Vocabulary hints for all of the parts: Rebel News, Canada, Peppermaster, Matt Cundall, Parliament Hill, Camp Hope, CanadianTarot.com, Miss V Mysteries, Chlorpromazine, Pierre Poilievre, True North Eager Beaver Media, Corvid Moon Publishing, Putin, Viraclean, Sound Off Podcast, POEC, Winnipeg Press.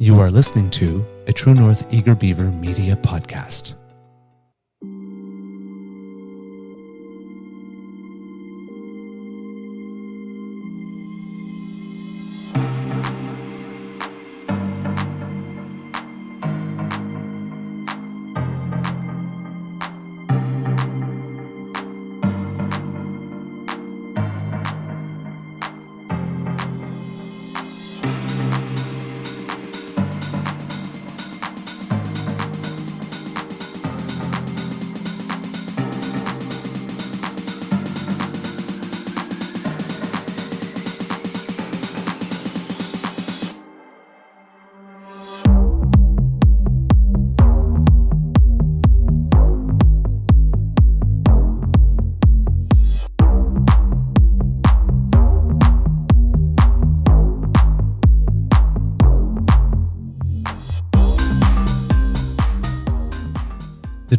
You are listening to a True North Eager Beaver Media Podcast. The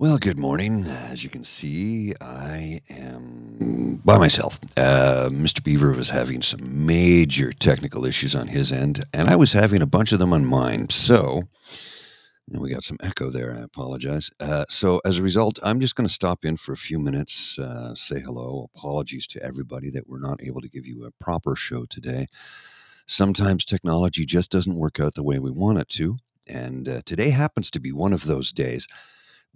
Well, good morning. As you can see, I am by myself. Mr. Beaver was having some major technical issues on his end, and I was having a bunch of them on mine. So, and we got some echo there. I apologize. So as a result, I'm just going to stop in for a few minutes, say hello. Apologies to everybody that we're not able to give you a proper show today. Sometimes technology just doesn't work out the way we want it to, and today happens to be one of those days.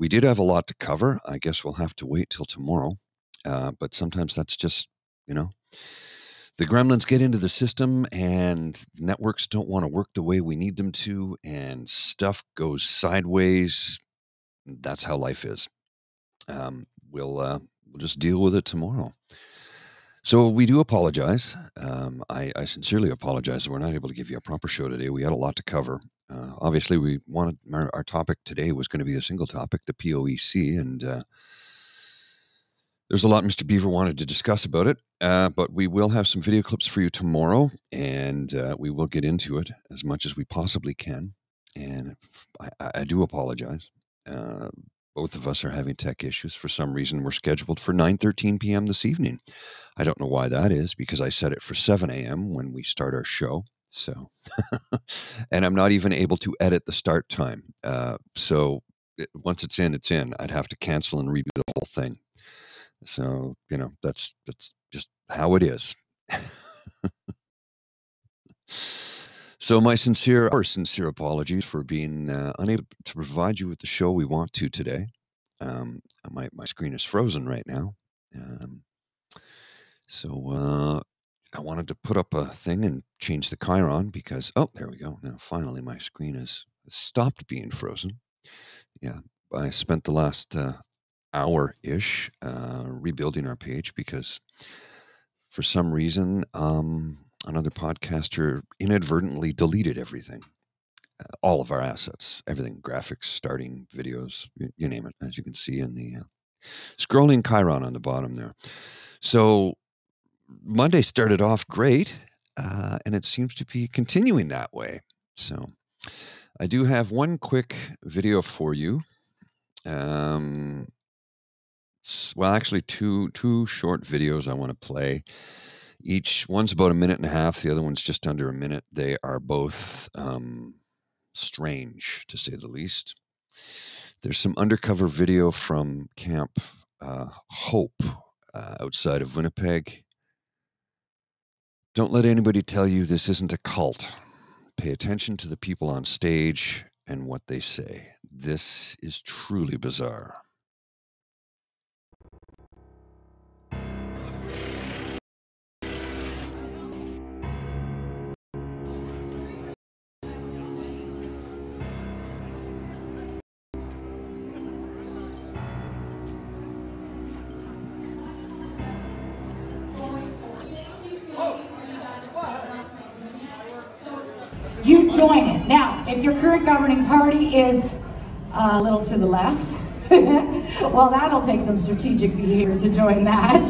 We did have a lot to cover. I guess we'll have to wait till tomorrow. But sometimes that's just, the gremlins get into the system and networks don't want to work the way we need them to, and stuff goes sideways. That's how life is. We'll just deal with it tomorrow. So we do apologize. I sincerely apologize that we're not able to give you a proper show today. We had a lot to cover. Obviously, we wanted our topic today was going to be a single topic, the POEC, and there's a lot Mr. Beaver wanted to discuss about it, but we will have some video clips for you tomorrow, and we will get into it as much as we possibly can, and I do apologize. Both of us are having tech issues. For some reason, we're scheduled for 9:13 p.m. this evening. I don't know why that is, because I set it for 7 a.m. when we start our show. So, and I'm not even able to edit the start time. Once it's in, I'd have to cancel and redo the whole thing. So, that's just how it is. So our sincere apologies for being unable to provide you with the show we want to today. My screen is frozen right now. I wanted to put up a thing and change the Chiron because, there we go. Now, finally, my screen has stopped being frozen. Yeah, I spent the last hour-ish rebuilding our page because for some reason, another podcaster inadvertently deleted everything. All of our assets, everything, graphics, starting, videos, you name it, as you can see in the scrolling Chiron on the bottom there. So, Monday started off great, and it seems to be continuing that way. So I do have one quick video for you. Actually two short videos I want to play. Each one's about a minute and a half. The other one's just under a minute. They are both strange, to say the least. There's some undercover video from Camp Hope outside of Winnipeg. Don't let anybody tell you this isn't a cult. Pay attention to the people on stage and what they say. This is truly bizarre. You join it. Now, if your current governing party is a little to the left, well, that'll take some strategic behavior to join that.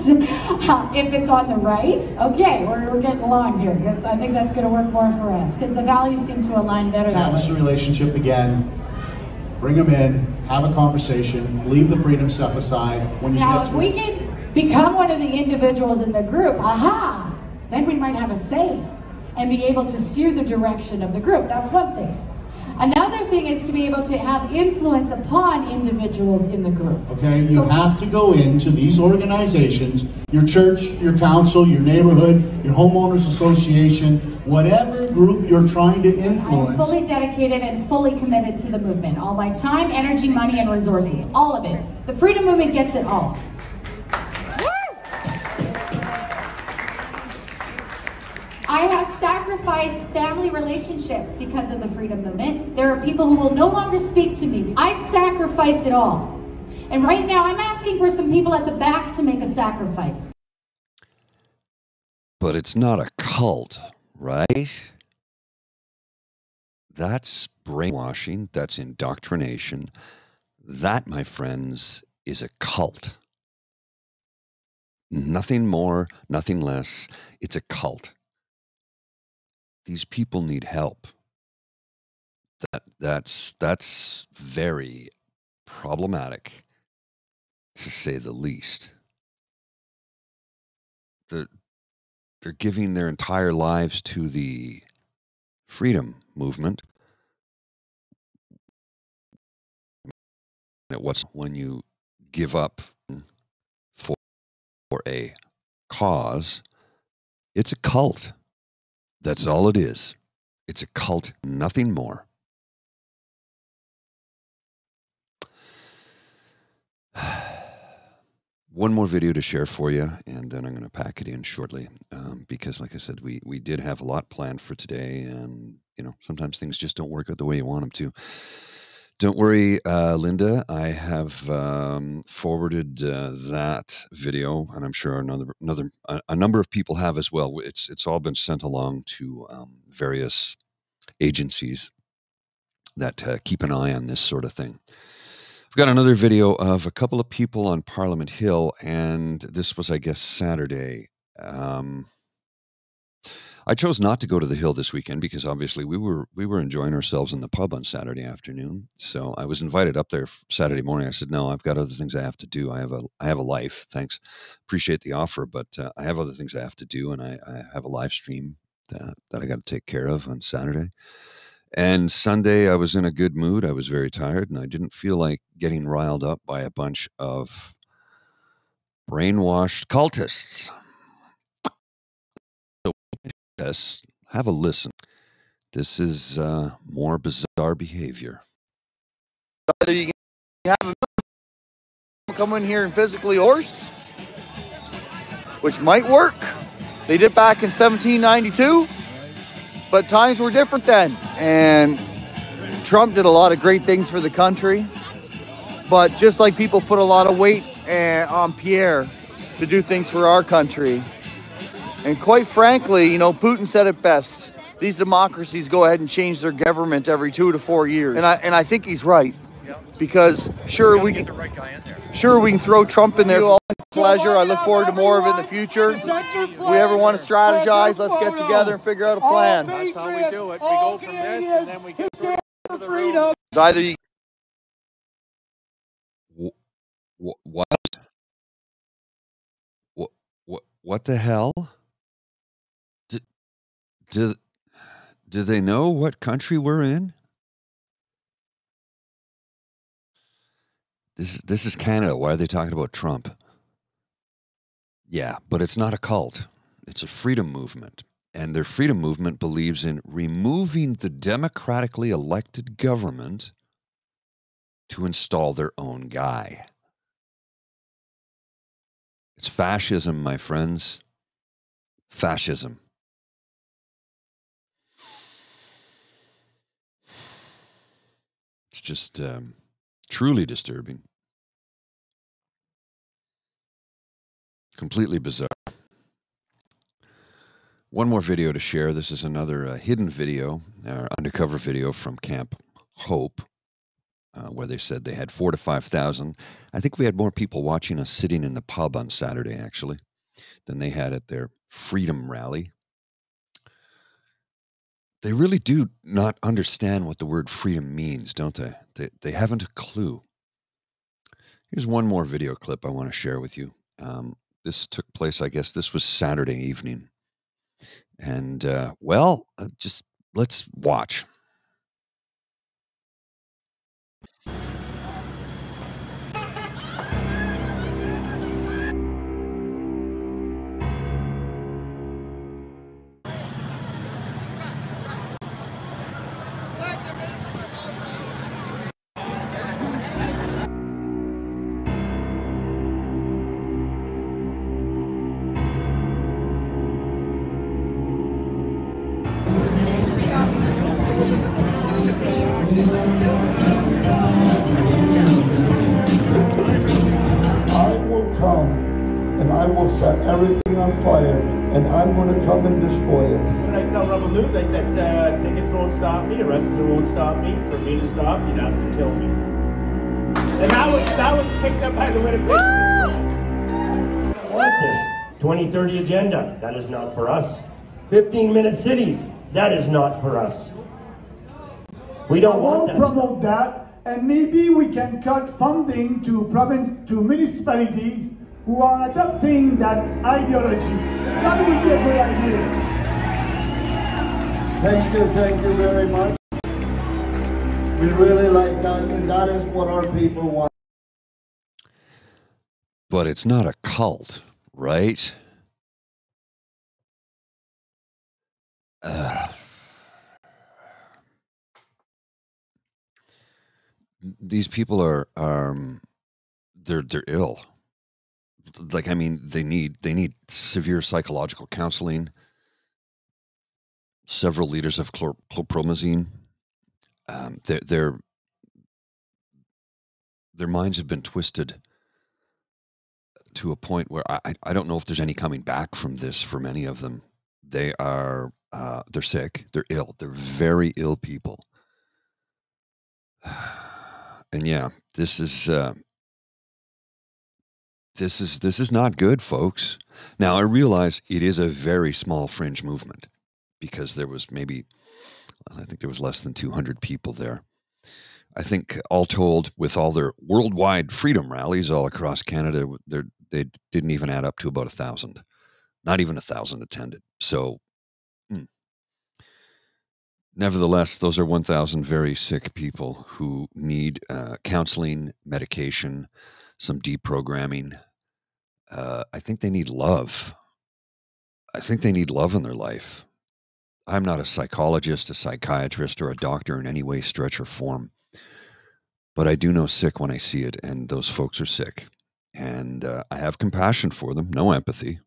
If it's on the right, okay, we're getting along here. I think that's going to work more for us because the values seem to align better. Establish the relationship again. Bring them in. Have a conversation. Leave the freedom stuff aside. When you now, if we can become one of the individuals in the group, aha, then we might have a say and be able to steer the direction of the group. That's one thing. Another thing is to be able to have influence upon individuals in the group. Okay, you have to go into these organizations, your church, your council, your neighborhood, your homeowners association, whatever group you're trying to influence. I'm fully dedicated and fully committed to the movement. All my time, energy, money, and resources, all of it. The freedom movement gets it all. I have sacrificed family relationships because of the freedom movement. There are people who will no longer speak to me. I sacrifice it all. And right now I'm asking for some people at the back to make a sacrifice. But it's not a cult, right? That's brainwashing. That's indoctrination. That, my friends, is a cult. Nothing more, nothing less. It's a cult. These people need help. That's very problematic, to say the least. They're giving their entire lives to the freedom movement. What's when you give up for a cause? It's a cult. That's all it is. It's a cult, nothing more. One more video to share for you, and then I'm going to pack it in shortly. Because, like I said, we did have a lot planned for today, and sometimes things just don't work out the way you want them to. Don't worry, Linda. I have forwarded that video, and I'm sure a number of people have as well. It's all been sent along to various agencies that keep an eye on this sort of thing. I've got another video of a couple of people on Parliament Hill, and this was, I guess, Saturday. I chose not to go to the Hill this weekend because obviously we were enjoying ourselves in the pub on Saturday afternoon. So I was invited up there Saturday morning. I said, no, I've got other things I have to do. I have a life. Thanks. Appreciate the offer, but I have other things I have to do. And I have a live stream that I got to take care of on Saturday. And Sunday I was in a good mood. I was very tired and I didn't feel like getting riled up by a bunch of brainwashed cultists. Yes, have a listen. This is more bizarre behavior. You have come in here and physically horse, which might work. They did back in 1792, but times were different then. And Trump did a lot of great things for the country, but just like people put a lot of weight on Pierre to do things for our country. And quite frankly, Putin said it best. These democracies go ahead and change their government every 2 to 4 years. And I think he's right. Because sure we can get the right guy in there. Sure we can throw Trump in there. All my pleasure. I look forward to more of it in the future. If we ever want to strategize, let's get together and figure out a plan. That's how we do it. We go from this and then we get to the freedom. Either you what the hell? Do they know what country we're in? This is Canada. Why are they talking about Trump? Yeah, but it's not a cult. It's a freedom movement. and their freedom movement believes in removing the democratically elected government to install their own guy. It's fascism, my friends. Fascism. It's just truly disturbing. Completely bizarre. One more video to share. This is another hidden video, or undercover video from Camp Hope, where they said they had 4,000 to 5,000. I think we had more people watching us sitting in the pub on Saturday, actually, than they had at their freedom rally. They really do not understand what the word freedom means, don't they? They haven't a clue. Here's one more video clip I want to share with you. This took place, I guess, this was Saturday evening. And, just let's watch. Destroy it. When I tell Rebel News, I said, tickets won't stop me, arrested won't stop me. For me to stop, you'd have to kill me. And that was picked up by the Winnipeg Press. I want this 2030 agenda. That is not for us. 15-minute cities. That is not for us. We don't want that. Promote that, and maybe we can cut funding to municipalities who are adopting that ideology. That would be a good idea. Thank you very much. We really like that, and that is what our people want. But it's not a cult, right? These people are they're ill. Like, I mean, they need severe psychological counseling. Several liters of chlorpromazine. Their minds have been twisted to a point where I don't know if there's any coming back from this for many of them. They are they're sick. They're ill. They're very ill people. And yeah, this is. This is not good, folks. Now, I realize it is a very small fringe movement because there was maybe, I think there was less than 200 people there. I think all told, with all their worldwide freedom rallies all across Canada, they didn't even add up to about 1,000. Not even 1,000 attended. So, nevertheless, those are 1,000 very sick people who need counseling, medication, some deprogramming. I think they need love. I think they need love in their life. I'm not a psychologist, a psychiatrist, or a doctor in any way, stretch, or form. But I do know sick when I see it, and those folks are sick. And I have compassion for them, no empathy.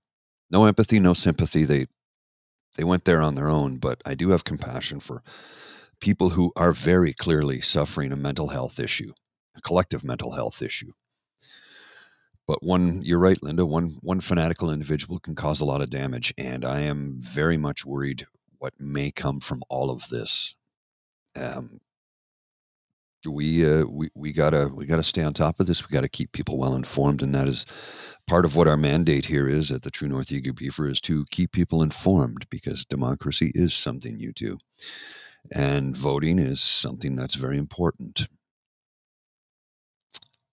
No empathy, no sympathy. They went there on their own, but I do have compassion for people who are very clearly suffering a mental health issue, a collective mental health issue. But you're right, Linda, one fanatical individual can cause a lot of damage, and I am very much worried what may come from all of this. We gotta stay on top of this. We gotta keep people well informed, and that is part of what our mandate here is at the True North Eager Beaver, is to keep people informed, because democracy is something you do, and voting is something that's very important.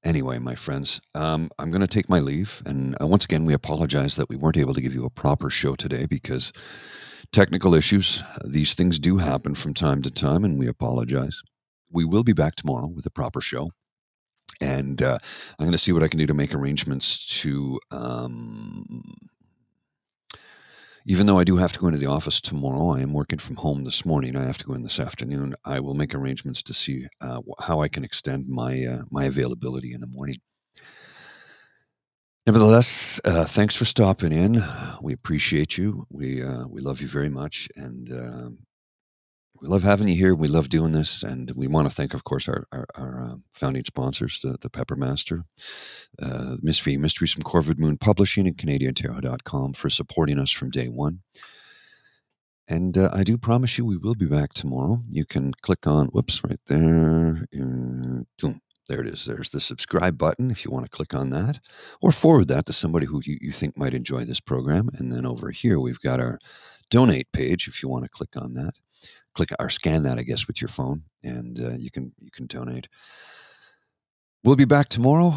Anyway, my friends, I'm going to take my leave. And once again, we apologize that we weren't able to give you a proper show today because technical issues, these things do happen from time to time, and we apologize. We will be back tomorrow with a proper show. And I'm going to see what I can do to make arrangements to Even though I do have to go into the office tomorrow, I am working from home this morning. I have to go in this afternoon. I will make arrangements to see how I can extend my availability in the morning. Nevertheless, thanks for stopping in. We appreciate you. We love you very much, and we love having you here. We love doing this, and we want to thank, of course, our founding sponsors, the Peppermaster, Miss V Mysteries from Corvid Moon Publishing, and CanadianTarot.com for supporting us from day one. And I do promise you we will be back tomorrow. You can click on, right there. There it is. There's the subscribe button if you want to click on that, or forward that to somebody who you think might enjoy this program. And then over here, we've got our donate page if you want to click on that. Click or scan that, I guess, with your phone, and you can donate. We'll be back tomorrow,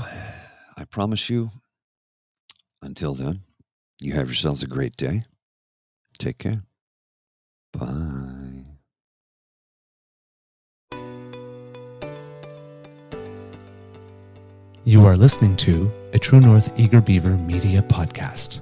I promise you. Until then, you have yourselves a great day. Take care. Bye. You are listening to a True North Eager Beaver Media Podcast.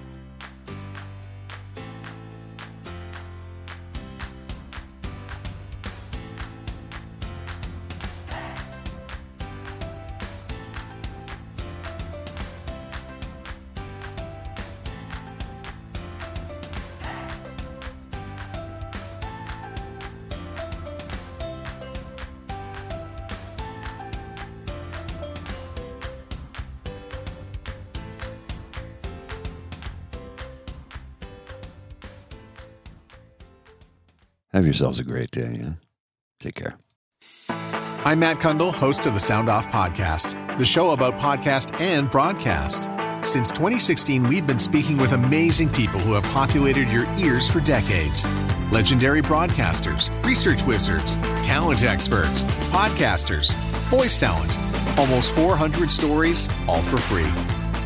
Have yourselves a great day. Yeah? Take care. I'm Matt Cundall, host of the Sound Off Podcast, the show about podcast and broadcast. Since 2016, we've been speaking with amazing people who have populated your ears for decades. Legendary broadcasters, research wizards, talent experts, podcasters, voice talent. Almost 400 stories, all for free.